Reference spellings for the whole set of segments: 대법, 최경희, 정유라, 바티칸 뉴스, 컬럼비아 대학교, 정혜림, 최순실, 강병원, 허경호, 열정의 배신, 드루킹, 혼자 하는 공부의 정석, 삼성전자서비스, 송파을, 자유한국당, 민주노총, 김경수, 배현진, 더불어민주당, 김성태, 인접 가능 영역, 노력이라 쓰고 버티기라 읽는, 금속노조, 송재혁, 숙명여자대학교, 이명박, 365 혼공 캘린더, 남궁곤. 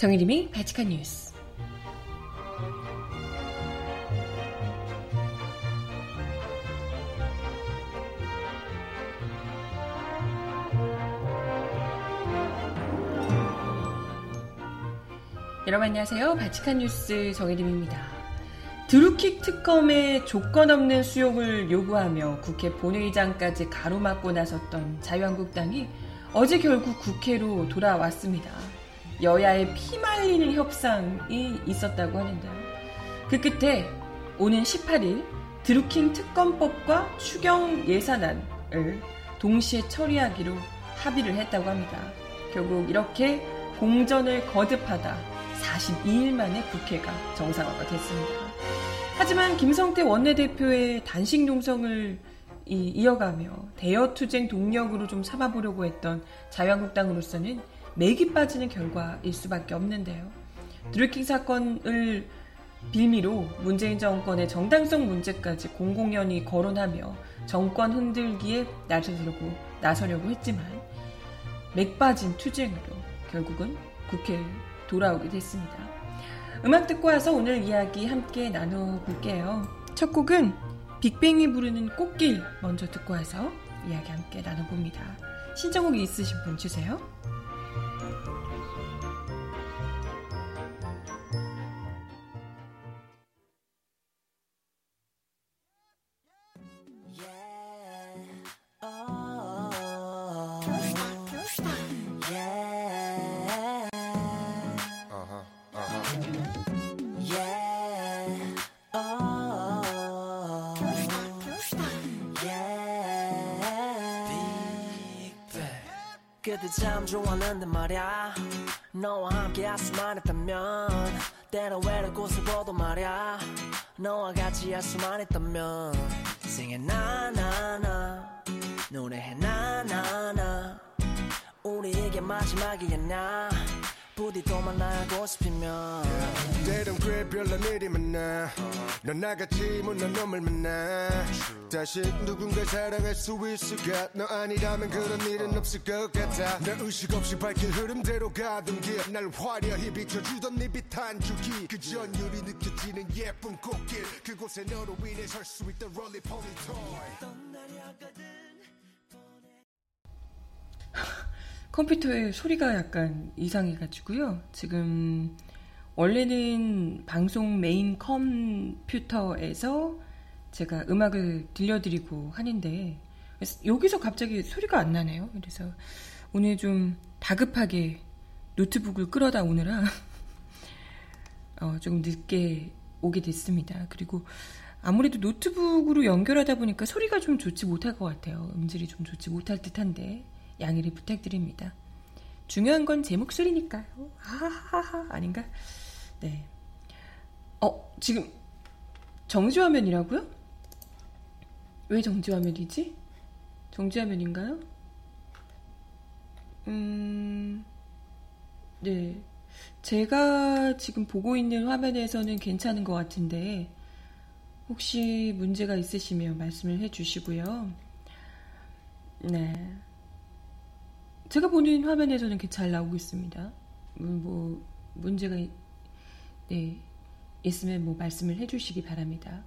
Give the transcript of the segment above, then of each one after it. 정혜림의 바티칸 뉴스. 여러분 안녕하세요. 바티칸 뉴스 정혜림입니다. 드루킹 특검의 조건 없는 수용을 요구하며 국회 본회의장까지 가로막고 나섰던 자유한국당이 어제 결국 국회로 돌아왔습니다. 여야의 피말리는 협상이 있었다고 하는데요. 그 끝에 오는 18일 드루킹 특검법과 추경 예산안을 동시에 처리하기로 합의를 했다고 합니다. 결국 이렇게 공전을 거듭하다 42일 만에 국회가 정상화가 됐습니다. 하지만 김성태 원내대표의 단식 농성을 이어가며 대여투쟁 동력으로 좀 삼아보려고 했던 자유한국당으로서는 맥이 빠지는 결과일 수밖에 없는데요. 드루킹 사건을 빌미로 문재인 정권의 정당성 문제까지 공공연히 거론하며 정권 흔들기에 나서려고 했지만 맥 빠진 투쟁으로 결국은 국회에 돌아오게 됐습니다. 음악 듣고 와서 오늘 이야기 함께 나눠볼게요. 첫 곡은 빅뱅이 부르는 꽃길 먼저 듣고 와서 이야기 함께 나눠봅니다. 신청곡이 있으신 분 주세요. 그들 참 좋아하는데 말야 너와 함께 할 수만 있다면 때로 외롭고 슬퍼도 말야 너와 같이 할 수만 있다면 Singing 나나나 노래해 나나나 우리에게 마지막이었나 부디 또 만나고 싶으면 때론 그에 별난 일이 만나 넌 나같이 못난 놈을 만나 다시 누군가 사랑할 수 있을까 너 아니라면 그런 일은 없을 것 같아 내 의식 없이 밝힌 흐름대로 가던 길 날 화려히 비춰주던 네 빛 한 줄기 그 전율이 느껴지는 예쁜 꽃길 그곳에 너로 인해 설 수 있던 롤리폴리 토이 컴퓨터에 소리가 약간 이상해가지고요. 지금 원래는 방송 메인 컴퓨터에서 제가 음악을 들려드리고 하는데 여기서 갑자기 소리가 안 나네요. 그래서 오늘 좀 다급하게 노트북을 끌어다 오느라 조금 늦게 오게 됐습니다. 그리고 아무래도 노트북으로 연결하다 보니까 소리가 좀 좋지 못할 것 같아요. 음질이 좀 좋지 못할 듯한데 양해를 부탁드립니다. 중요한 건 제 목소리니까요. 하하하 아닌가? 네. 지금 정지화면이라고요? 왜 정지화면이지? 정지화면인가요? 네. 제가 지금 보고 있는 화면에서는 괜찮은 것 같은데 혹시 문제가 있으시면 말씀을 해주시고요. 네. 제가 보는 화면에서는 이렇게 잘 나오고 있습니다. 문제가 있으면 말씀을 해주시기 바랍니다.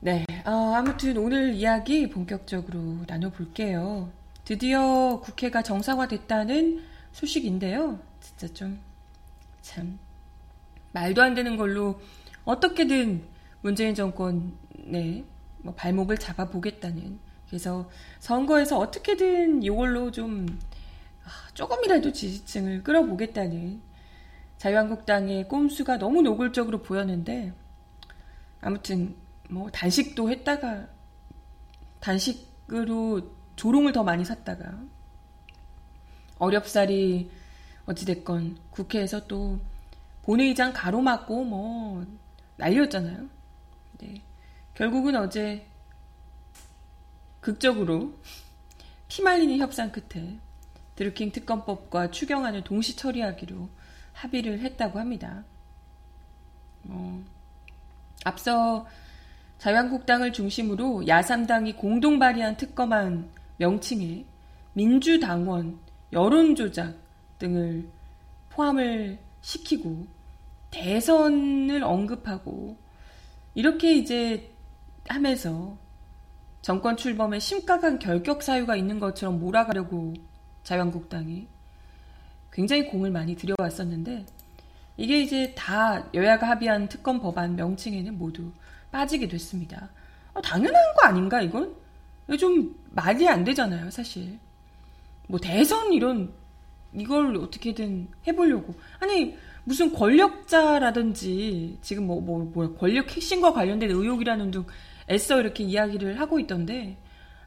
네, 아무튼 오늘 이야기 본격적으로 나눠볼게요. 드디어 국회가 정상화됐다는 소식인데요. 진짜 참 말도 안 되는 걸로 어떻게든 문재인 정권의 발목을 잡아보겠다는. 그래서 선거에서 어떻게든 이걸로 조금이라도 지지층을 끌어보겠다는 자유한국당의 꼼수가 너무 노골적으로 보였는데 아무튼 단식도 했다가 단식으로 조롱을 더 많이 샀다가 어렵사리 어찌됐건 국회에서 또 본회의장 가로막고 난리였잖아요. 네. 결국은 어제 극적으로 피말리는 협상 끝에 드루킹 특검법과 추경안을 동시 처리하기로 합의를 했다고 합니다. 앞서 자유한국당을 중심으로 야3당이 공동 발의한 특검안 명칭에 민주당원, 여론조작 등을 포함을 시키고 대선을 언급하고 이렇게 이제 하면서 정권 출범에 심각한 결격 사유가 있는 것처럼 몰아가려고 자유한국당이 굉장히 공을 많이 들여왔었는데 이게 이제 다 여야가 합의한 특검 법안 명칭에는 모두 빠지게 됐습니다. 당연한 거 아닌가 이건? 좀 말이 안 되잖아요 사실. 뭐 대선 이런 이걸 어떻게든 해보려고 아니 무슨 권력자라든지 지금 뭐야 권력 핵심과 관련된 의혹이라는 둥 애써 이렇게 이야기를 하고 있던데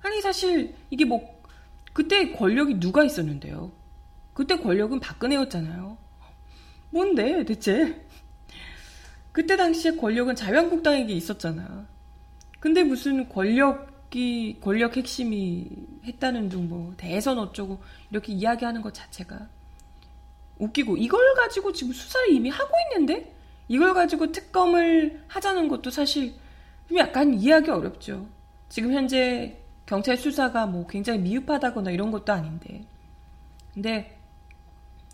아니 사실 이게 뭐 그때 권력이 누가 있었는데요? 그때 권력은 박근혜였잖아요. 뭔데 대체? 그때 당시에 권력은 자유한국당에게 있었잖아. 근데 무슨 권력 핵심이 했다는 둥 뭐 대선 어쩌고 이렇게 이야기하는 것 자체가 웃기고 이걸 가지고 지금 수사를 이미 하고 있는데 이걸 가지고 특검을 하자는 것도 사실 좀 약간 이해하기 어렵죠. 지금 현재 경찰 수사가 뭐 굉장히 미흡하다거나 이런 것도 아닌데 근데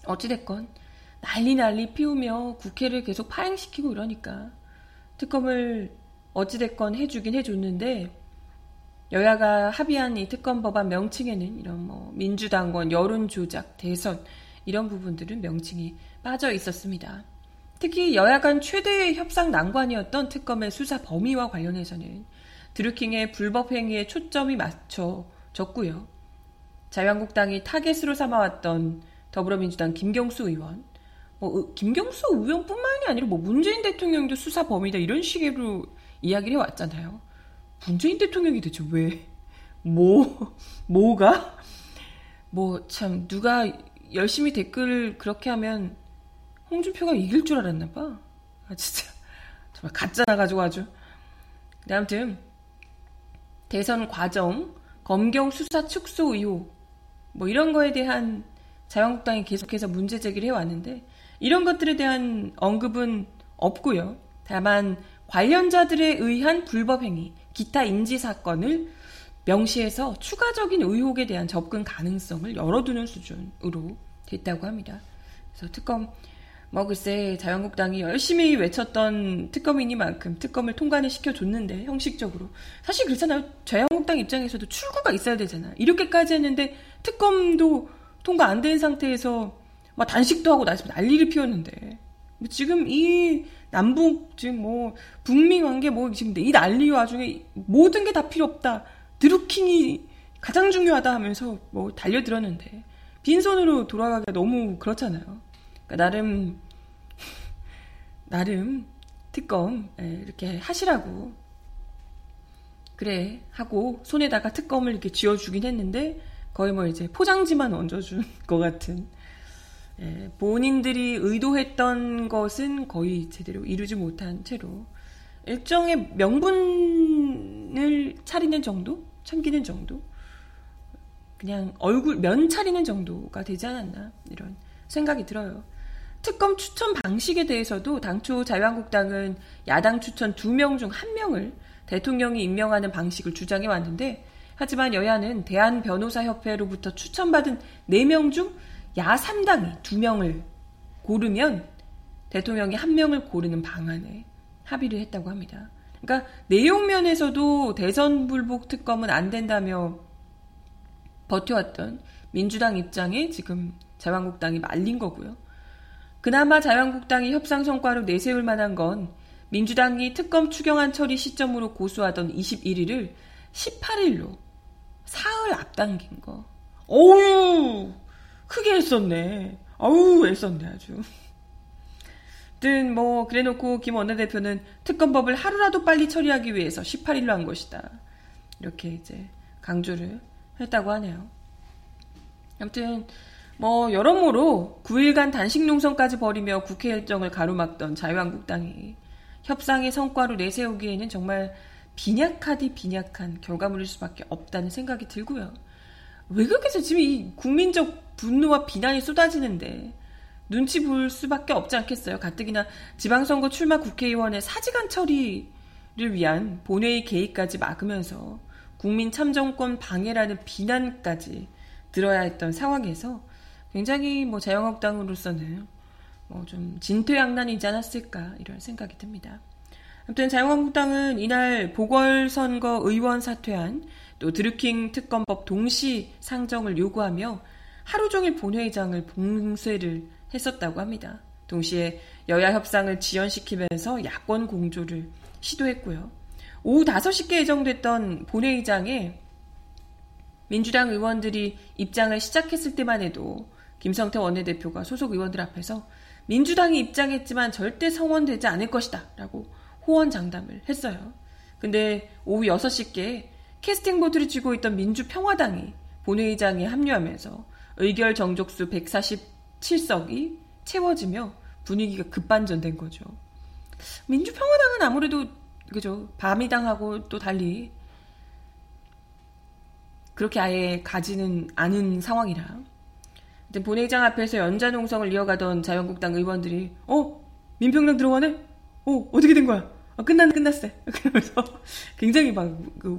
어찌됐건 난리 피우며 국회를 계속 파행시키고 이러니까 특검을 어찌됐건 해주긴 해줬는데 여야가 합의한 이 특검 법안 명칭에는 이런 뭐 민주당권, 여론조작, 대선 이런 부분들은 명칭이 빠져 있었습니다. 특히 여야 간 최대의 협상 난관이었던 특검의 수사 범위와 관련해서는 드루킹의 불법 행위에 초점이 맞춰졌고요. 자유한국당이 타겟으로 삼아왔던 더불어민주당 김경수 의원, 김경수 의원뿐만이 아니라 문재인 대통령도 수사 범위다 이런 식으로 이야기를 해왔잖아요. 문재인 대통령이 대체 왜? 뭐가? 참 누가 열심히 댓글을 그렇게 하면 홍준표가 이길 줄 알았나 봐. 아 진짜 정말 가짜 나가지고 아주. 근데 아무튼 대선 과정, 검경 수사 축소 의혹 이런 거에 대한 자유한국당이 계속해서 문제 제기를 해왔는데 이런 것들에 대한 언급은 없고요. 다만 관련자들에 의한 불법 행위, 기타 인지 사건을 명시해서 추가적인 의혹에 대한 접근 가능성을 열어두는 수준으로 됐다고 합니다. 그래서 특검, 글쎄 자유한국당이 열심히 외쳤던 특검이니만큼 특검을 통과는 시켜줬는데 형식적으로. 사실 그렇잖아요. 자유한국당 입장에서도 출구가 있어야 되잖아요. 이렇게까지 했는데 특검도 통과 안 된 상태에서 막 단식도 하고 난리를 피웠는데 지금 이 남북, 지금 북미 관계 지금 이 난리 와중에 모든 게 다 필요 없다. 드루킹이 가장 중요하다 하면서 달려들었는데, 빈손으로 돌아가기가 너무 그렇잖아요. 그러니까 나름 특검, 이렇게 하시라고. 그래, 하고 손에다가 특검을 이렇게 쥐어주긴 했는데, 거의 이제 포장지만 얹어준 것 같은. 예, 본인들이 의도했던 것은 거의 제대로 이루지 못한 채로 일정의 명분을 차리는 정도? 챙기는 정도? 그냥 얼굴 면 차리는 정도가 되지 않았나 이런 생각이 들어요. 특검 추천 방식에 대해서도 당초 자유한국당은 야당 추천 2명 중 1명을 대통령이 임명하는 방식을 주장해왔는데 하지만 여야는 대한변호사협회로부터 추천받은 4명 중 야3당이 2명을 고르면 대통령이 1명을 고르는 방안에 합의를 했다고 합니다. 그러니까 내용면에서도 대선 불복 특검은 안 된다며 버텨왔던 민주당 입장에 지금 자유한국당이 말린 거고요. 그나마 자유한국당이 협상 성과로 내세울 만한 건 민주당이 특검 추경안 처리 시점으로 고수하던 21일을 18일로 사흘 앞당긴 거. 어우! 크게 했었네. 아우 애썼네 아주. 아무튼 그래놓고 김 원내대표는 특검법을 하루라도 빨리 처리하기 위해서 18일로 한 것이다. 이렇게 이제 강조를 했다고 하네요. 아무튼 여러모로 9일간 단식 농성까지 벌이며 국회 일정을 가로막던 자유한국당이 협상의 성과로 내세우기에는 정말 빈약하디 빈약한 결과물일 수밖에 없다는 생각이 들고요. 왜 그렇게 해서 지금 이 국민적 분노와 비난이 쏟아지는데 눈치 볼 수밖에 없지 않겠어요. 가뜩이나 지방선거 출마 국회의원의 사직안 처리를 위한 본회의 개의까지 막으면서 국민 참정권 방해라는 비난까지 들어야 했던 상황에서 굉장히 자유한국당으로서는 뭐 좀 진퇴양난이지 않았을까 이런 생각이 듭니다. 아무튼 자유한국당은 이날 보궐선거 의원 사퇴안, 또 드루킹 특검법 동시 상정을 요구하며 하루 종일 본회의장을 봉쇄를 했었다고 합니다. 동시에 여야 협상을 지연시키면서 야권 공조를 시도했고요. 오후 5시께 예정됐던 본회의장에 민주당 의원들이 입장을 시작했을 때만 해도 김성태 원내대표가 소속 의원들 앞에서 민주당이 입장했지만 절대 성원되지 않을 것이다 라고 호언장담을 했어요. 근데 오후 6시께 캐스팅보트를 쥐고 있던 민주평화당이 본회의장에 합류하면서 의결 정족수 147석이 채워지며 분위기가 급반전된 거죠. 민주평화당은 아무래도 그죠, 바미당하고 또 달리 그렇게 아예 가지는 않은 상황이라 본회의장 앞에서 연좌 농성을 이어가던 자유한국당 의원들이 민평당 들어가네? 어떻게 된 거야? 끝났어. 그러면서 굉장히 막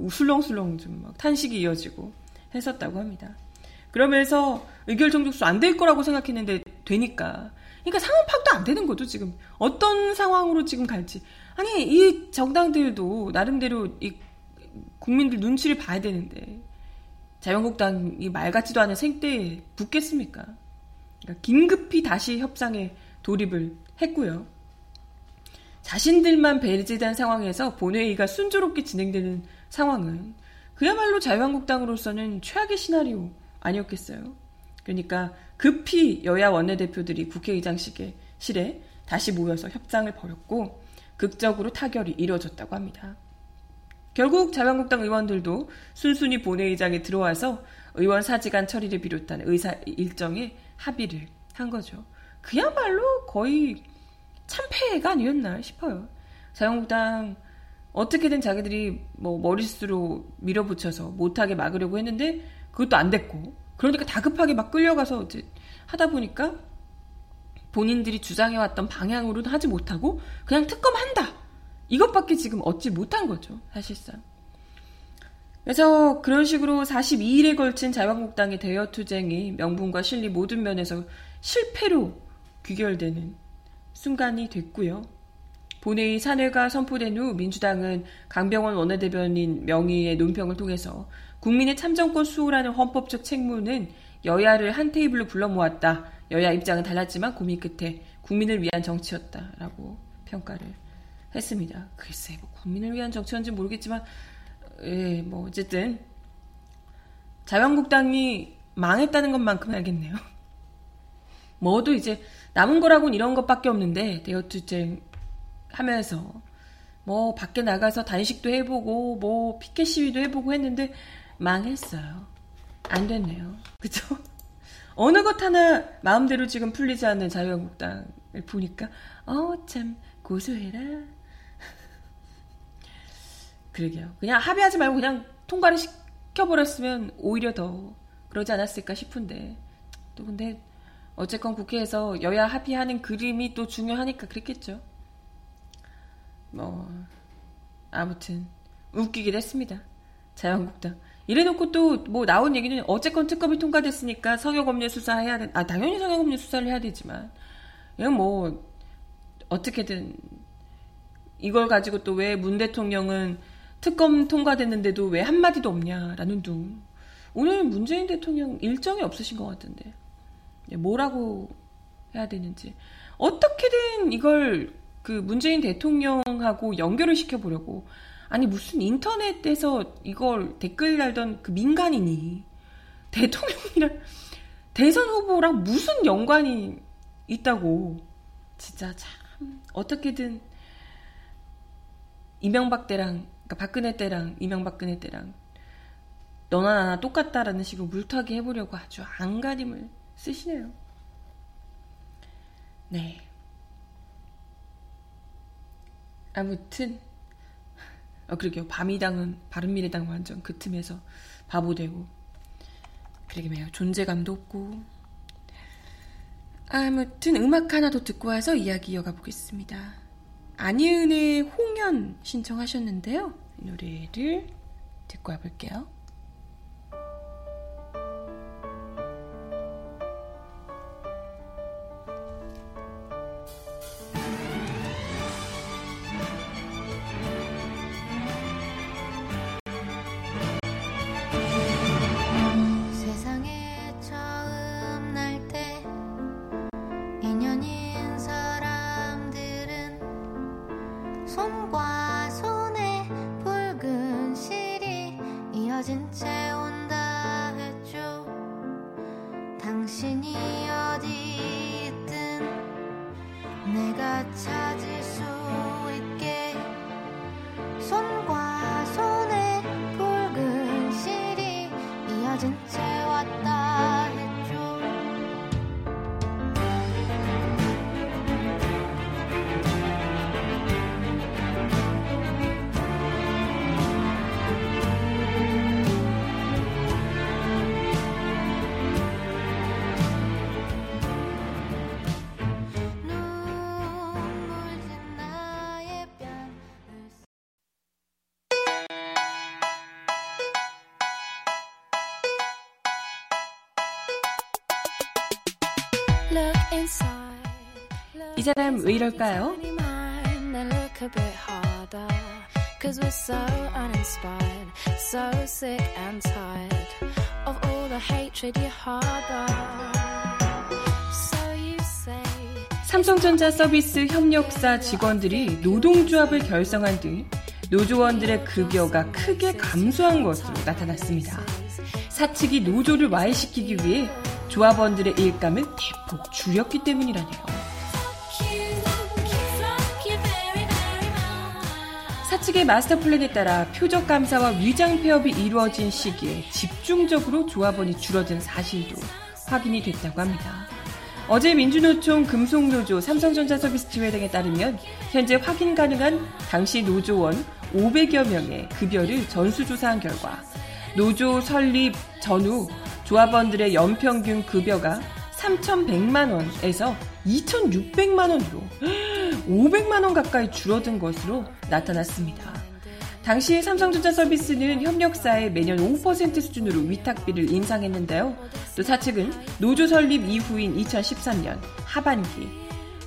술렁술렁 좀 막 탄식이 이어지고 했었다고 합니다. 그러면서 의결 정족수 안 될 거라고 생각했는데 되니까. 그러니까 상황 파악도 안 되는 거죠, 지금. 어떤 상황으로 지금 갈지. 아니, 이 정당들도 나름대로 이 국민들 눈치를 봐야 되는데 자유한국당이 말 같지도 않은 생떼에 붙겠습니까? 그러니까 긴급히 다시 협상에 돌입을 했고요. 자신들만 배제된 상황에서 본회의가 순조롭게 진행되는 상황은 그야말로 자유한국당으로서는 최악의 시나리오 아니었겠어요. 그러니까 급히 여야 원내대표들이 국회의장실에 다시 모여서 협상을 벌였고 극적으로 타결이 이뤄졌다고 합니다. 결국 자유한국당 의원들도 순순히 본회의장에 들어와서 의원 사직안 처리를 비롯한 의사 일정에 합의를 한 거죠. 그야말로 거의 참패가 아니었나 싶어요. 자유한국당 어떻게든 자기들이 뭐 머릿수로 밀어붙여서 못하게 막으려고 했는데 그것도 안 됐고, 그러니까 다급하게 막 끌려가서 이제 하다 보니까 본인들이 주장해왔던 방향으로는 하지 못하고 그냥 특검한다, 이것밖에 지금 얻지 못한 거죠, 사실상. 그래서 그런 식으로 42일에 걸친 자유한국당의 대여투쟁이 명분과 실리 모든 면에서 실패로 귀결되는 순간이 됐고요. 본회의 산회가 선포된 후 민주당은 강병원 원내대변인 명의의 논평을 통해서 국민의 참정권 수호라는 헌법적 책무는 여야를 한 테이블로 불러 모았다. 여야 입장은 달랐지만 고민 끝에 국민을 위한 정치였다라고 평가를 했습니다. 글쎄, 뭐 국민을 위한 정치였는지 모르겠지만, 뭐 어쨌든 자유한국당이 망했다는 것만큼은 알겠네요. 뭐도 이제 남은 거라고는 이런 것밖에 없는데 대여투쟁 하면서 뭐 밖에 나가서 단식도 해보고 뭐 피켓 시위도 해보고 했는데 망했어요. 안 됐네요. 그쵸? 어느 것 하나 마음대로 지금 풀리지 않는 자유한국당을 보니까 참 고소해라. 그러게요. 그냥 합의하지 말고 그냥 통과를 시켜버렸으면 오히려 더 그러지 않았을까 싶은데, 또 근데 어쨌건 국회에서 여야 합의하는 그림이 또 중요하니까 그랬겠죠. 뭐 아무튼 웃기긴 했습니다, 자유한국당. 이래놓고 또 뭐 나온 얘기는 어쨌건 특검이 통과됐으니까 성역업료 수사해야 돼. 아, 당연히 성역업료 수사를 해야 되지만 이건 뭐 어떻게든 이걸 가지고 또 왜 문 대통령은 특검 통과됐는데도 왜 한마디도 없냐라는 둥. 오늘 문재인 대통령 일정이 없으신 것 같은데 뭐라고 해야 되는지, 어떻게든 이걸 그 문재인 대통령하고 연결을 시켜보려고. 아니 무슨 인터넷에서 이걸 댓글 달던 그 민간인이 대통령이랑 대선 후보랑 무슨 연관이 있다고. 진짜 참 어떻게든 이명박 때랑, 그러니까 박근혜 때랑 이명박근혜 때랑 너나 나나 똑같다라는 식으로 물타기 해보려고 아주 안간힘을 쓰시네요. 네. 아무튼 그러게요. 바미당은 바른미래당 완전 그 틈에서 바보되고, 그러게 매우 존재감도 없고. 아무튼 음악 하나 더 듣고 와서 이야기 이어가 보겠습니다. 안희은의 홍연 신청하셨는데요, 이 노래를 듣고 와볼게요. 이 사람 왜 이럴까요? 삼성전자 서비스 협력사 직원들이 노동조합을 결성한 뒤 노조원들의 급여가 크게 감소한 것으로 나타났습니다. 사측이 노조를 와해시키기 위해 조합원들의 일감을 대폭 줄였기 때문이라네요. 사측의 마스터 플랜에 따라 표적 감사와 위장 폐업이 이루어진 시기에 집중적으로 조합원이 줄어든 사실도 확인이 됐다고 합니다. 어제 민주노총, 금속노조, 삼성전자서비스 지회 등에 따르면 현재 확인 가능한 당시 노조원 500여 명의 급여를 전수조사한 결과 노조 설립 전후 조합원들의 연평균 급여가 3,100만 원에서 2,600만 원으로 500만 원 가까이 줄어든 것으로 나타났습니다. 당시 삼성전자서비스는 협력사에 매년 5% 수준으로 위탁비를 인상했는데요. 또 사측은 노조 설립 이후인 2013년 하반기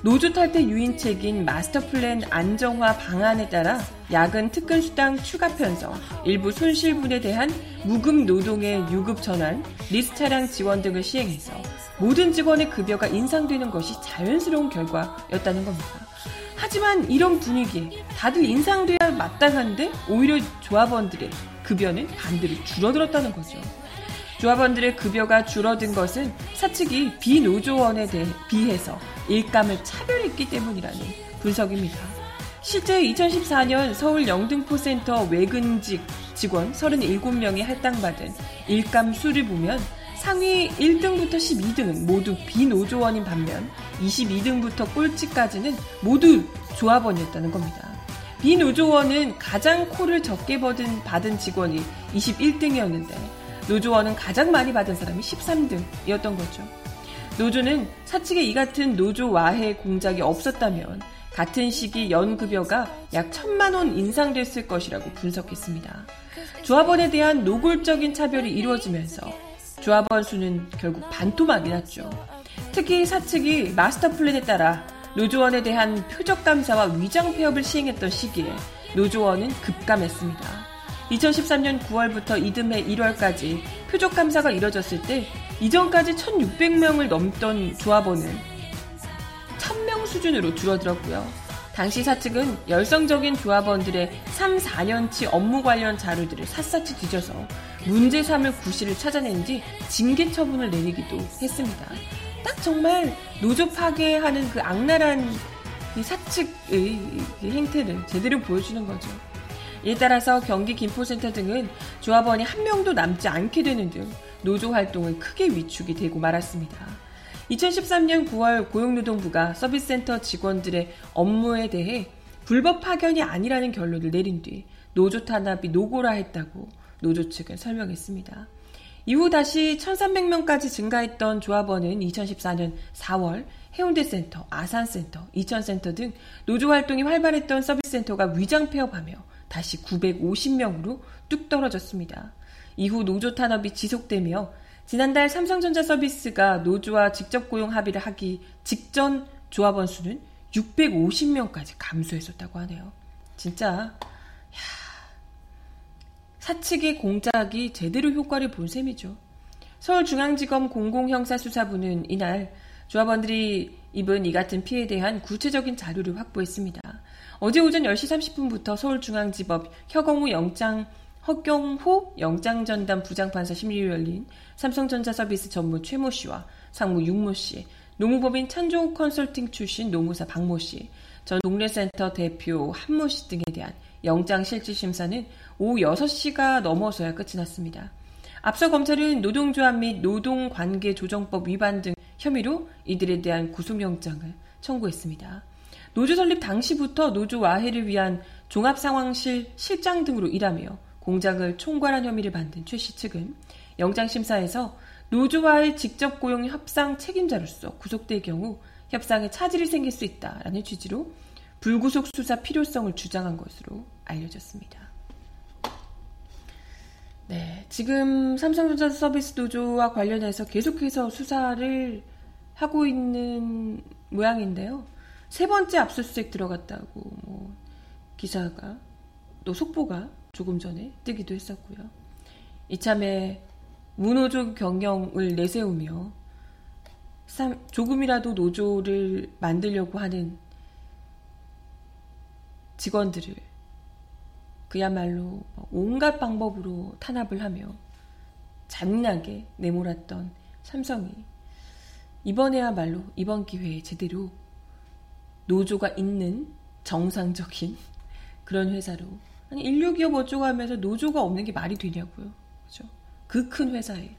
노조 탈퇴 유인책인 마스터플랜 안정화 방안에 따라 야근 특근수당 추가 편성, 일부 손실분에 대한 무급 노동의 유급 전환, 리스 차량 지원 등을 시행해서 모든 직원의 급여가 인상되는 것이 자연스러운 결과였다는 겁니다. 하지만 이런 분위기에 다들 인상돼야 마땅한데 오히려 조합원들의 급여는 반대로 줄어들었다는 거죠. 조합원들의 급여가 줄어든 것은 사측이 비노조원에 비해서 일감을 차별했기 때문이라는 분석입니다. 실제 2014년 서울 영등포센터 외근직 직원 37명이 할당받은 일감 수를 보면 상위 1등부터 12등은 모두 비노조원인 반면 22등부터 꼴찌까지는 모두 조합원이었다는 겁니다. 비노조원은 가장 코를 적게 받은 직원이 21등이었는데 노조원은 가장 많이 받은 사람이 13등이었던 거죠. 노조는 사측의 이 같은 노조 와해 공작이 없었다면 같은 시기 연급여가 약 1,000만 원 인상됐을 것이라고 분석했습니다. 조합원에 대한 노골적인 차별이 이루어지면서 조합원 수는 결국 반토막이 났죠. 특히 사측이 마스터 플랜에 따라 노조원에 대한 표적 감사와 위장 폐업을 시행했던 시기에 노조원은 급감했습니다. 2013년 9월부터 이듬해 1월까지 표적 감사가 이뤄졌을 때 이전까지 1,600명을 넘던 조합원은 1,000명 수준으로 줄어들었고요. 당시 사측은 열성적인 조합원들의 3, 4년치 업무 관련 자료들을 샅샅이 뒤져서 문제 삼을 구실을 찾아낸 뒤 징계 처분을 내리기도 했습니다. 딱 정말 노조 파괴하는 그 악랄한 이 사측의 행태를 제대로 보여주는 거죠. 이에 따라서 경기 김포센터 등은 조합원이 한 명도 남지 않게 되는 등 노조 활동은 크게 위축이 되고 말았습니다. 2013년 9월 고용노동부가 서비스센터 직원들의 업무에 대해 불법 파견이 아니라는 결론을 내린 뒤 노조 탄압이 노골화했다고 노조 측은 설명했습니다. 이후 다시 1,300명까지 증가했던 조합원은 2014년 4월 해운대센터, 아산센터, 이천센터 등 노조 활동이 활발했던 서비스센터가 위장 폐업하며 다시 950명으로 뚝 떨어졌습니다. 이후 노조 탄압이 지속되며 지난달 삼성전자서비스가 노조와 직접 고용 합의를 하기 직전 조합원 수는 650명까지 감소했었다고 하네요. 진짜 사측의 공작이 제대로 효과를 본 셈이죠. 서울중앙지검 공공형사수사부는 이날 조합원들이 입은 이 같은 피해에 대한 구체적인 자료를 확보했습니다. 어제 오전 10시 30분부터 서울중앙지법 허경호 영장전담 부장판사 심리로 열린 삼성전자서비스 전무 최모 씨와 상무 육모 씨, 노무법인 찬종 컨설팅 출신 노무사 박모 씨, 전 동래센터 대표 한모 씨 등에 대한 영장실질심사는 오후 6시가 넘어서야 끝이 났습니다. 앞서 검찰은 노동조합 및 노동관계조정법 위반 등 혐의로 이들에 대한 구속영장을 청구했습니다. 노조 설립 당시부터 노조 와해를 위한 종합상황실 실장 등으로 일하며 공작을 총괄한 혐의를 받는 최 씨 측은 영장심사에서 노조와의 직접 고용 협상 책임자로서 구속될 경우 협상에 차질이 생길 수 있다라는 취지로 불구속 수사 필요성을 주장한 것으로 알려졌습니다. 네, 지금 삼성전자 서비스 노조와 관련해서 계속해서 수사를 하고 있는 모양인데요. 세 번째 압수수색 들어갔다고 뭐 기사가 또 속보가 조금 전에 뜨기도 했었고요. 이참에 무노조 경영을 내세우며 조금이라도 노조를 만들려고 하는 직원들을 그야말로 온갖 방법으로 탄압을 하며 잔인하게 내몰았던 삼성이 이번에야말로 이번 기회에 제대로 노조가 있는 정상적인 그런 회사로, 아니 인류기업 어쩌고 하면서 노조가 없는 게 말이 되냐고요. 그죠? 그 큰 회사에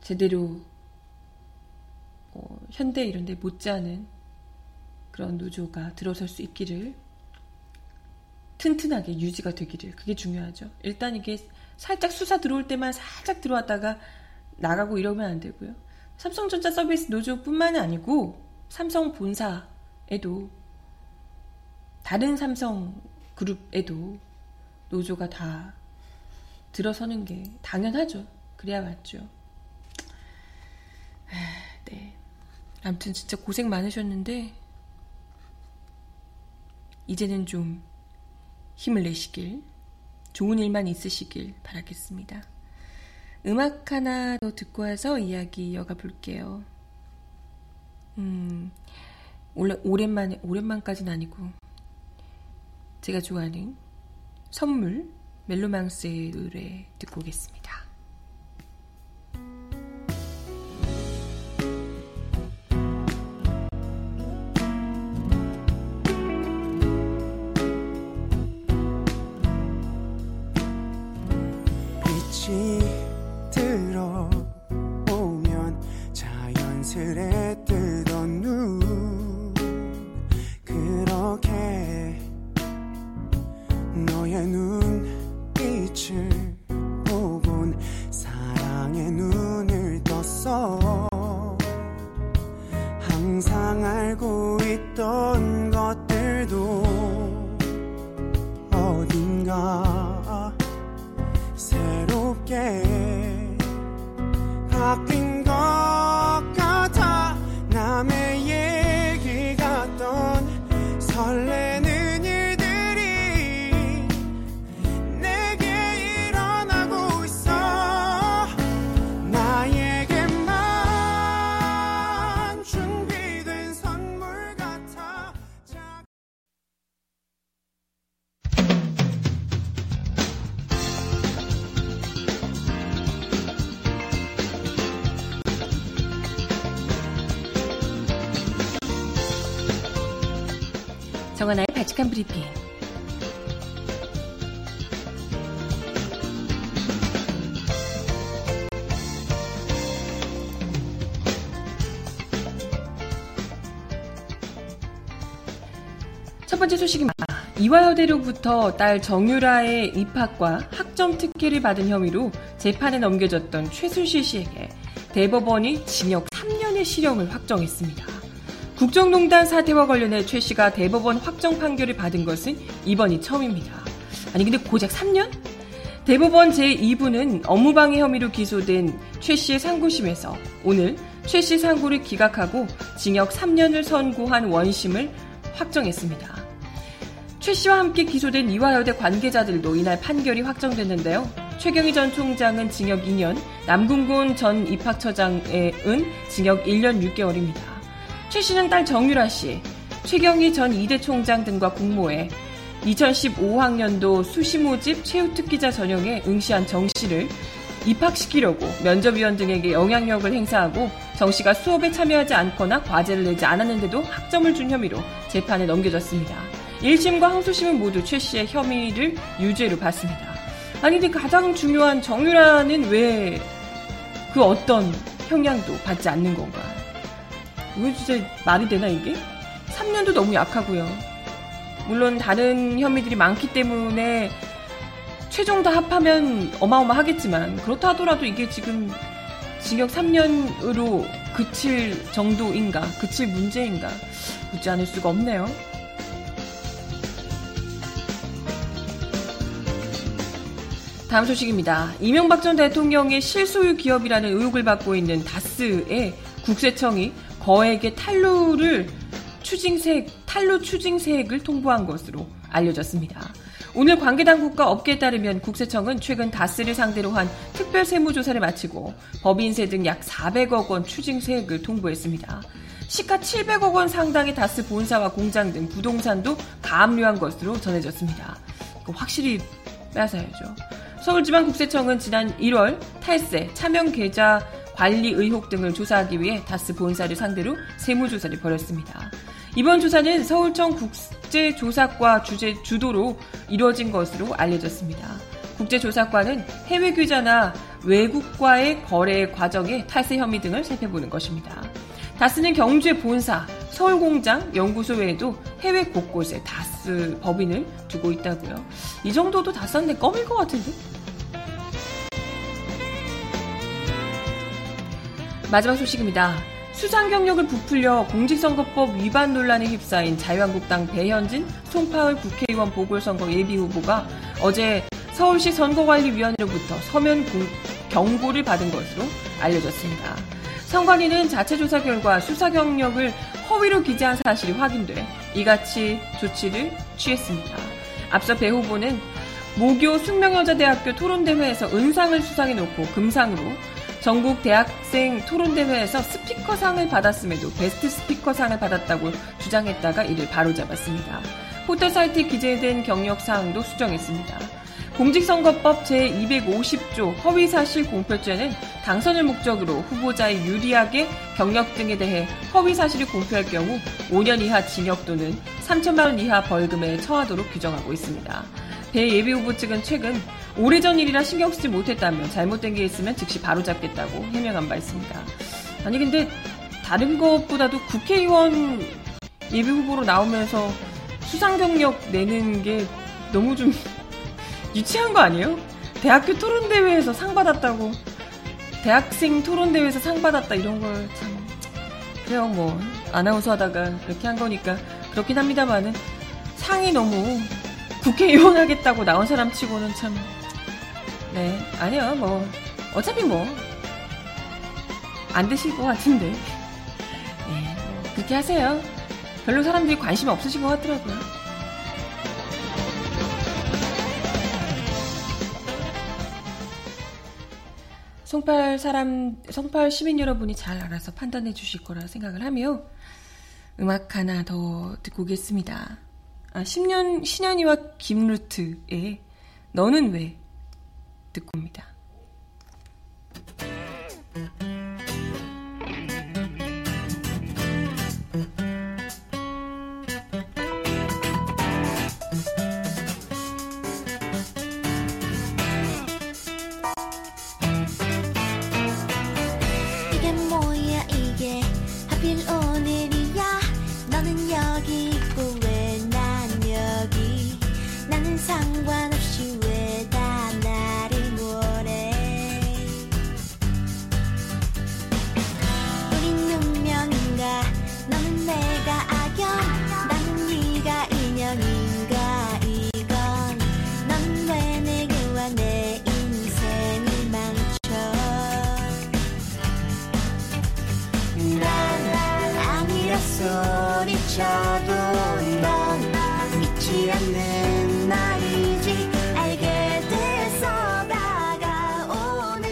제대로 현대 이런 데 못지않은 그런 노조가 들어설 수 있기를, 튼튼하게 유지가 되기를, 그게 중요하죠. 일단 이게 살짝 수사 들어올 때만 살짝 들어왔다가 나가고 이러면 안 되고요. 삼성전자 서비스 노조뿐만 아니고 삼성 본사에도, 다른 삼성 그룹에도 노조가 다 들어서는 게 당연하죠. 그래야 맞죠. 네. 아무튼 진짜 고생 많으셨는데 이제는 좀 힘을 내시길, 좋은 일만 있으시길 바라겠습니다. 음악 하나 더 듣고 와서 이야기 이어가 볼게요. 원래 오랜만까지는 아니고 제가 좋아하는 선물, 멜로망스의 노래 듣고 오겠습니다. 정하나의 바티칸 브리핑. 첫 번째 소식입니다. 이화여대로부터 딸 정유라의 입학과 학점 특혜를 받은 혐의로 재판에 넘겨졌던 최순실 씨에게 대법원이 징역 3년의 실형을 확정했습니다. 국정농단 사태와 관련해 최 씨가 대법원 확정 판결을 받은 것은 이번이 처음입니다. 아니 근데 고작 3년? 대법원 제2부는 업무방해 혐의로 기소된 최 씨의 상고심에서 오늘 최 씨 상고를 기각하고 징역 3년을 선고한 원심을 확정했습니다. 최 씨와 함께 기소된 이화여대 관계자들도 이날 판결이 확정됐는데요. 최경희 전 총장은 징역 2년, 남궁곤 전 입학처장은 징역 1년 6개월입니다. 최 씨는 딸 정유라 씨, 최경희 전 2대 총장 등과 공모해 2015학년도 수시모집 최우특기자 전형에 응시한 정 씨를 입학시키려고 면접위원 등에게 영향력을 행사하고 정 씨가 수업에 참여하지 않거나 과제를 내지 않았는데도 학점을 준 혐의로 재판에 넘겨졌습니다. 1심과 항소심은 모두 최 씨의 혐의를 유죄로 봤습니다. 아니 근데 가장 중요한 정유라는 왜 그 어떤 형량도 받지 않는 건가? 이거 진짜 말이 되나 이게? 3년도 너무 약하고요. 물론 다른 혐의들이 많기 때문에 최종 다 합하면 어마어마하겠지만, 그렇다 하더라도 이게 지금 징역 3년으로 그칠 정도인가, 그칠 문제인가 묻지 않을 수가 없네요. 다음 소식입니다. 이명박 전 대통령의 실소유 기업이라는 의혹을 받고 있는 다스의 국세청이 거액의 탈루 추징세액을 통보한 것으로 알려졌습니다. 오늘 관계당국과 업계에 따르면 국세청은 최근 다스를 상대로 한 특별 세무조사를 마치고 법인세 등 약 400억 원 추징세액을 통보했습니다. 시가 700억 원 상당의 다스 본사와 공장 등 부동산도 가압류한 것으로 전해졌습니다. 이거 확실히 빼앗아야죠. 서울지방국세청은 지난 1월 탈세, 차명계좌 관리 의혹 등을 조사하기 위해 다스 본사를 상대로 세무조사를 벌였습니다. 이번 조사는 서울청 국제조사과 주도로 이루어진 것으로 알려졌습니다. 국제조사과는 해외 계좌나 외국과의 거래 과정의 탈세 혐의 등을 살펴보는 것입니다. 다스는 경주의 본사, 서울공장, 연구소 외에도 해외 곳곳에 다스 법인을 두고 있다고요. 이 정도도 다스한테 껌일 것 같은데? 마지막 소식입니다. 수상 경력을 부풀려 공직선거법 위반 논란에 휩싸인 자유한국당 배현진, 송파을 국회의원 보궐선거 예비후보가 어제 서울시 선거관리위원회로부터 서면 경고를 받은 것으로 알려졌습니다. 선관위는 자체 조사 결과 수사 경력을 허위로 기재한 사실이 확인돼 이같이 조치를 취했습니다. 앞서 배 후보는 모교 숙명여자대학교 토론대회에서 은상을 수상해놓고 금상으로 전국 대학생 토론대회에서 스피커상을 받았음에도 베스트 스피커상을 받았다고 주장했다가 이를 바로잡았습니다. 포털사이트에 기재된 경력사항도 수정했습니다. 공직선거법 제250조 허위사실 공표죄는 당선을 목적으로 후보자의 유리하게 경력 등에 대해 허위사실을 공표할 경우 5년 이하 징역 또는 3천만 원 이하 벌금에 처하도록 규정하고 있습니다. 배 예비후보 측은 최근 오래전 일이라 신경 쓰지 못했다며 잘못된 게 있으면 즉시 바로잡겠다고 해명한 바 있습니다. 아니 근데 다른 것보다도 국회의원 예비후보로 나오면서 수상 경력 내는 게 너무 좀 유치한 거 아니에요? 대학교 토론대회에서 상 받았다고, 대학생 토론대회에서 상 받았다 이런 걸 참, 그래요 뭐 아나운서 하다가 그렇게 한 거니까 그렇긴 합니다만은 상이 너무 국회의원 하겠다고 나온 사람 치고는 참, 네, 아니요, 뭐, 어차피 뭐, 안 되실 것 같은데. 네, 그렇게 하세요. 별로 사람들이 관심이 없으신 것 같더라고요. 송파을 시민 여러분이 잘 알아서 판단해 주실 거라 생각을 하며, 음악 하나 더 듣고 오겠습니다. 신현이와 김루트의 너는 왜? 듣고 옵니다. 이게 뭐야 이게 하필 오늘이야. 너는 여기 있고 왜 난 여기. 나는 상관없이 왜 다 나를 원해. 우린 운명인가 너는 내가 악연 나는 네가 인연인가. 이건 넌 왜 내게 와 내 인생을 망쳐. 난 아니라 소리쳐도 넌 믿지 않는 말이지. 알게 돼서 다가오는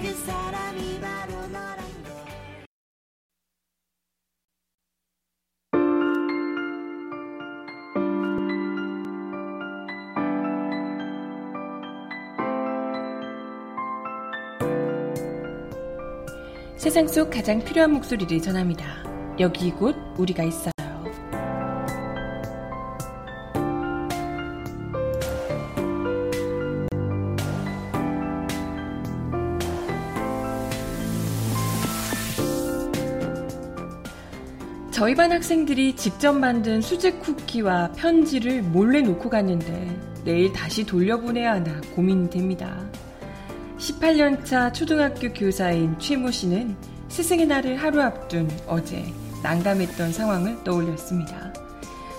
그 사람이 바로 너란 걸. 세상 속 가장 필요한 목소리를 전합니다. 여기 이곳 우리가 있어요. 저희 반 학생들이 직접 만든 수제 쿠키와 편지를 몰래 놓고 갔는데 내일 다시 돌려보내야 하나 고민이 됩니다. 18년차 초등학교 교사인 최모 씨는 스승의 날을 하루 앞둔 어제 난감했던 상황을 떠올렸습니다.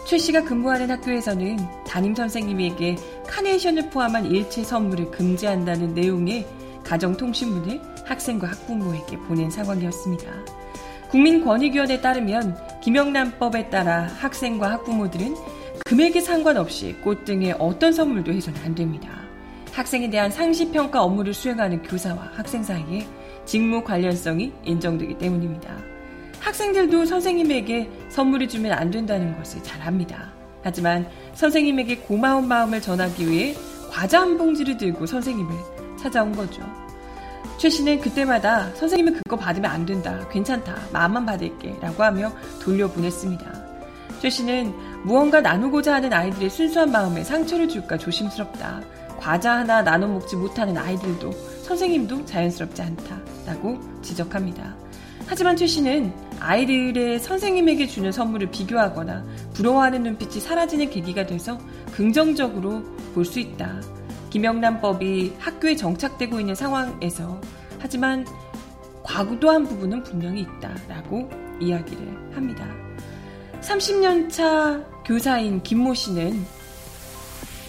최 씨가 근무하는 학교에서는 담임선생님에게 카네이션을 포함한 일체 선물을 금지한다는 내용의 가정통신문을 학생과 학부모에게 보낸 상황이었습니다. 국민권익위원회에 따르면 김영란법에 따라 학생과 학부모들은 금액에 상관없이 꽃 등의 어떤 선물도 해서는 안 됩니다. 학생에 대한 상시평가 업무를 수행하는 교사와 학생 사이에 직무 관련성이 인정되기 때문입니다. 학생들도 선생님에게 선물을 주면 안 된다는 것을 잘 압니다. 하지만 선생님에게 고마운 마음을 전하기 위해 과자 한 봉지를 들고 선생님을 찾아온 거죠. 최 씨는 그때마다 선생님은 그거 받으면 안 된다, 괜찮다, 마음만 받을게 라고 하며 돌려보냈습니다. 최 씨는 무언가 나누고자 하는 아이들의 순수한 마음에 상처를 줄까 조심스럽다, 과자 하나 나눠 먹지 못하는 아이들도 선생님도 자연스럽지 않다라고 지적합니다. 하지만 최 씨는 아이들의 선생님에게 주는 선물을 비교하거나 부러워하는 눈빛이 사라지는 계기가 돼서 긍정적으로 볼 수 있다. 김영란법이 학교에 정착되고 있는 상황에서 하지만 과도한 부분은 분명히 있다라고 이야기를 합니다. 30년차 교사인 김모 씨는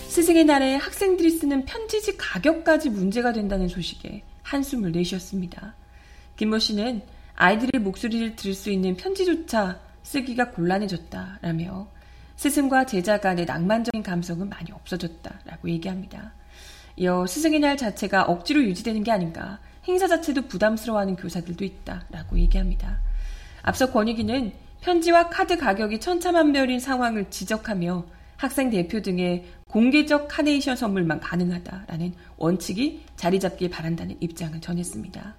스승의 날에 학생들이 쓰는 편지지 가격까지 문제가 된다는 소식에 한숨을 내쉬었습니다. 김모 씨는 아이들의 목소리를 들을 수 있는 편지조차 쓰기가 곤란해졌다라며 스승과 제자 간의 낭만적인 감성은 많이 없어졌다라고 얘기합니다. 이어 스승의 날 자체가 억지로 유지되는 게 아닌가, 행사 자체도 부담스러워하는 교사들도 있다라고 얘기합니다. 앞서 권익위는 편지와 카드 가격이 천차만별인 상황을 지적하며 학생 대표 등의 공개적 카네이션 선물만 가능하다라는 원칙이 자리잡길 바란다는 입장을 전했습니다.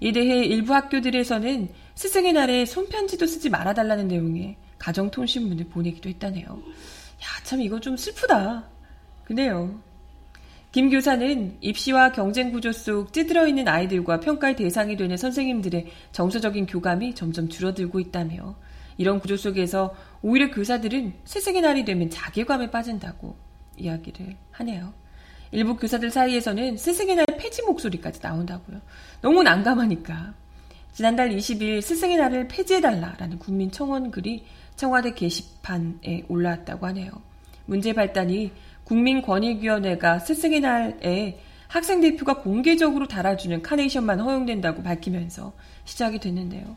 이에 대해 일부 학교들에서는 스승의 날에 손편지도 쓰지 말아달라는 내용의 가정통신문을 보내기도 했다네요. 야, 참 이거 좀 슬프다. 그래요. 김 교사는 입시와 경쟁 구조 속 찌들어 있는 아이들과 평가의 대상이 되는 선생님들의 정서적인 교감이 점점 줄어들고 있다며 이런 구조 속에서 오히려 교사들은 스승의 날이 되면 자괴감에 빠진다고 이야기를 하네요. 일부 교사들 사이에서는 스승의 날 폐지 목소리까지 나온다고요. 너무 난감하니까. 지난달 20일 스승의 날을 폐지해달라라는 국민 청원 글이 청와대 게시판에 올라왔다고 하네요. 문제 발단이 국민권익위원회가 스승의 날에 학생 대표가 공개적으로 달아주는 카네이션만 허용된다고 밝히면서 시작이 됐는데요.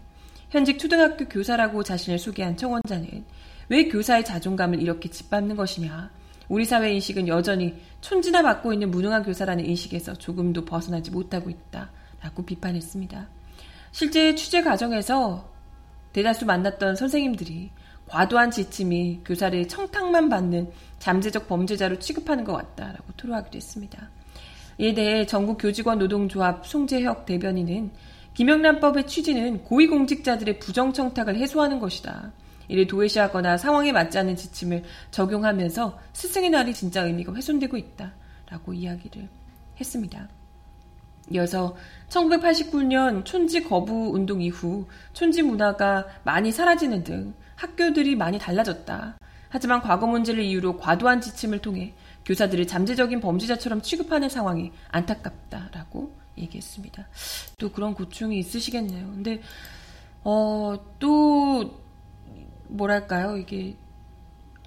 현직 초등학교 교사라고 자신을 소개한 청원자는 왜 교사의 자존감을 이렇게 짓밟는 것이냐, 우리 사회 인식은 여전히 촌지나 맡고 있는 무능한 교사라는 인식에서 조금도 벗어나지 못하고 있다라고 비판했습니다. 실제 취재 과정에서 대다수 만났던 선생님들이 과도한 지침이 교사를 청탁만 받는 잠재적 범죄자로 취급하는 것 같다라고 토로하기도 했습니다. 이에 대해 전국교직원노동조합 송재혁 대변인은 김영란법의 취지는 고위공직자들의 부정청탁을 해소하는 것이다. 이를 도외시하거나 상황에 맞지 않은 지침을 적용하면서 스승의 날이 진짜 의미가 훼손되고 있다라고 이야기를 했습니다. 이어서 1989년 촌지 거부 운동 이후 촌지 문화가 많이 사라지는 등 학교들이 많이 달라졌다. 하지만 과거 문제를 이유로 과도한 지침을 통해 교사들을 잠재적인 범죄자처럼 취급하는 상황이 안타깝다라고 얘기했습니다. 또 그런 고충이 있으시겠네요. 근데 또 뭐랄까요, 이게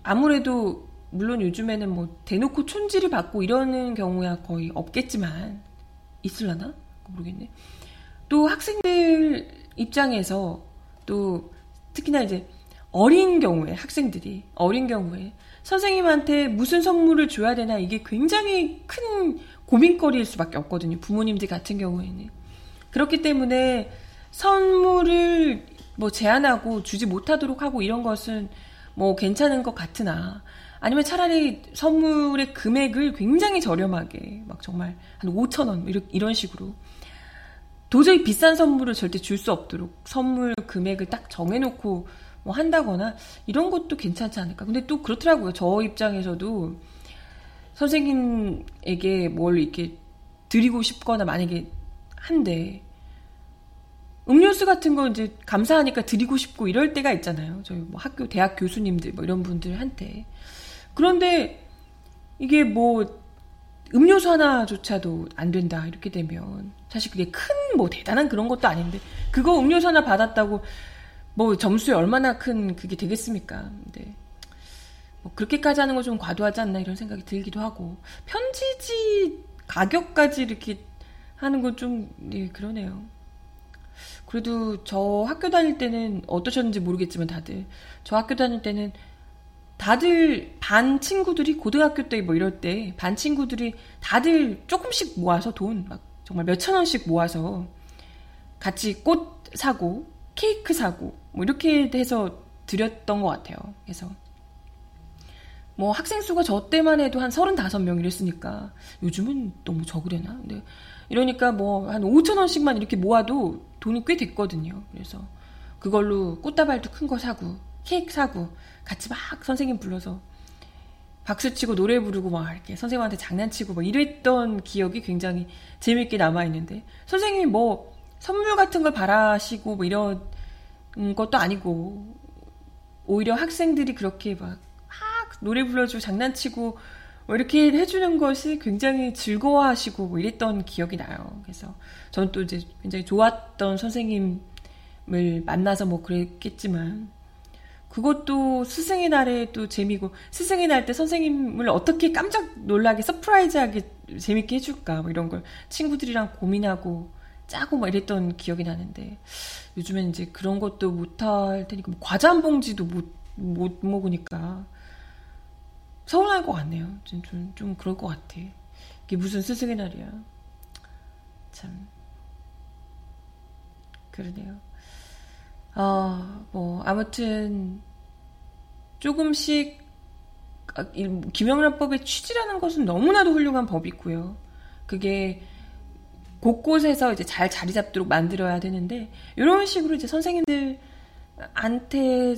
아무래도 물론 요즘에는 뭐 대놓고 촌지를 받고 이러는 경우야 거의 없겠지만 있을라나? 모르겠네. 또 학생들 입장에서 또 특히나 이제 어린 경우에 선생님한테 무슨 선물을 줘야 되나, 이게 굉장히 큰 고민거리일 수밖에 없거든요. 부모님들 같은 경우에는. 그렇기 때문에 선물을 뭐 제한하고 주지 못하도록 하고 이런 것은 뭐 괜찮은 것 같으나, 아니면 차라리 선물의 금액을 굉장히 저렴하게 막 정말 한 5,000원 이런 식으로 도저히 비싼 선물을 절대 줄 수 없도록 선물 금액을 딱 정해놓고 뭐 한다거나 이런 것도 괜찮지 않을까. 근데 또 그렇더라고요. 저 입장에서도 선생님에게 뭘 이렇게 드리고 싶거나 만약에 한데 음료수 같은 거 이제 감사하니까 드리고 싶고 이럴 때가 있잖아요. 저희 뭐 학교, 대학 교수님들 뭐 이런 분들한테. 그런데 이게 뭐 음료수 하나조차도 안 된다 이렇게 되면 사실 그게 큰 뭐 대단한 그런 것도 아닌데 그거 음료수 하나 받았다고 뭐 점수에 얼마나 큰 그게 되겠습니까? 근데 뭐 그렇게까지 하는 거 좀 과도하지 않나 이런 생각이 들기도 하고, 편지지 가격까지 이렇게 하는 거 좀, 예, 그러네요. 그래도 저 학교 다닐 때는 어떠셨는지 모르겠지만 다들 저 학교 다닐 때는 다들 반 친구들이 고등학교 때 뭐 이럴 때 반 친구들이 다들 조금씩 모아서 돈 막 정말 몇천 원씩 모아서 같이 꽃 사고 케이크 사고 뭐 이렇게 해서 드렸던 것 같아요. 그래서 뭐 학생 수가 저 때만 해도 한 35명 이랬으니까 요즘은 너무 적으려나? 근데 이러니까 뭐 한 5천 원씩만 이렇게 모아도 돈이 꽤 됐거든요. 그래서 그걸로 꽃다발도 큰 거 사고 케이크 사고 같이 막 선생님 불러서 박수치고 노래 부르고 막 이렇게 선생님한테 장난치고 막 이랬던 기억이 굉장히 재밌게 남아있는데 선생님이 뭐 선물 같은 걸 바라시고 뭐 이런 것도 아니고 오히려 학생들이 그렇게 막 노래 불러주고 장난치고 뭐 이렇게 해주는 것이 굉장히 즐거워하시고 뭐 이랬던 기억이 나요. 그래서 저는 또 이제 굉장히 좋았던 선생님을 만나서 뭐 그랬겠지만 그것도 스승의 날에 또 재미고 스승의 날 때 선생님을 어떻게 깜짝 놀라게 서프라이즈하게 재밌게 해줄까 뭐 이런 걸 친구들이랑 고민하고 짜고 막 이랬던 기억이 나는데 요즘엔 이제 그런 것도 못할 테니까 뭐 과자 한 봉지도 못 먹으니까 서운할 것 같네요. 좀 그럴 것 같아. 이게 무슨 스승의 날이야. 참 그러네요. 뭐 아무튼 조금씩 김영란법의 취지라는 것은 너무나도 훌륭한 법이고요. 그게 곳곳에서 이제 잘 자리 잡도록 만들어야 되는데 이런 식으로 이제 선생님들 한테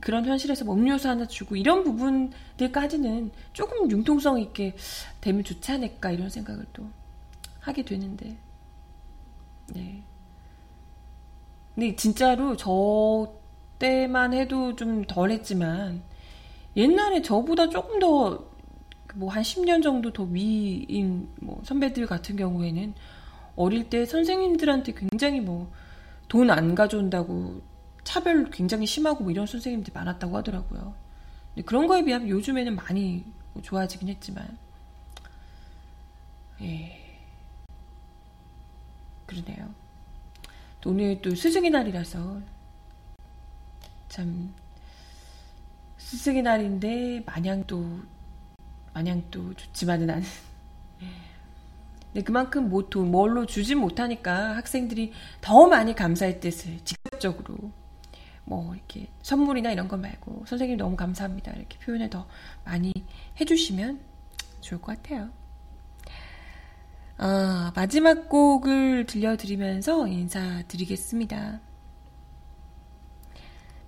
그런 현실에서 뭐 음료수 하나 주고 이런 부분들까지는 조금 융통성 있게 되면 좋지 않을까 이런 생각을 또 하게 되는데 네. 근데 진짜로 저 때만 해도 좀 덜했지만 옛날에 저보다 조금 더 뭐 한 10년 정도 더 위인 뭐 선배들 같은 경우에는 어릴 때 선생님들한테 굉장히 뭐 돈 안 가져온다고 차별 굉장히 심하고 뭐 이런 선생님들이 많았다고 하더라고요. 근데 그런 거에 비하면 요즘에는 많이 좋아지긴 했지만 예 그러네요. 또 오늘 또 스승의 날이라서 참 스승의 날인데 마냥 또 좋지만은 않은 근데 그만큼 뭘로 주진 못하니까 학생들이 더 많이 감사의 뜻을 직접적으로 뭐 이렇게 선물이나 이런 건 말고 선생님 너무 감사합니다 이렇게 표현을 더 많이 해주시면 좋을 것 같아요. 마지막 곡을 들려드리면서 인사드리겠습니다.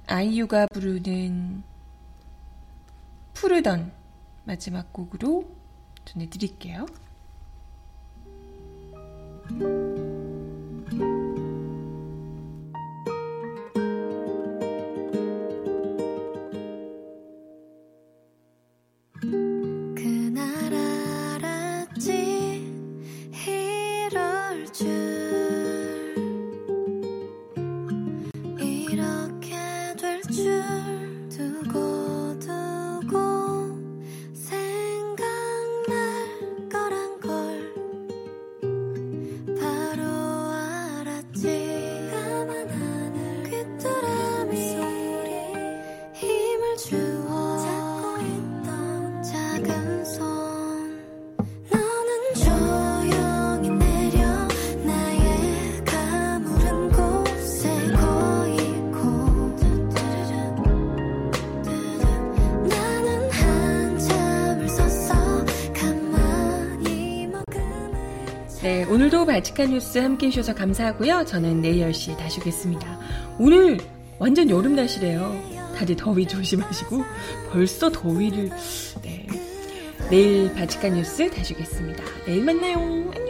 아이유가 부르는 푸르던 마지막 곡으로 전해드릴게요. 오늘도 바티칸 뉴스 함께 해주셔서 감사하고요. 저는 내일 10시에 다시 오겠습니다. 오늘 완전 여름 날씨래요. 다들 더위 조심하시고 벌써 더위를... 네. 내일 바티칸 뉴스 다시 오겠습니다. 내일 만나요.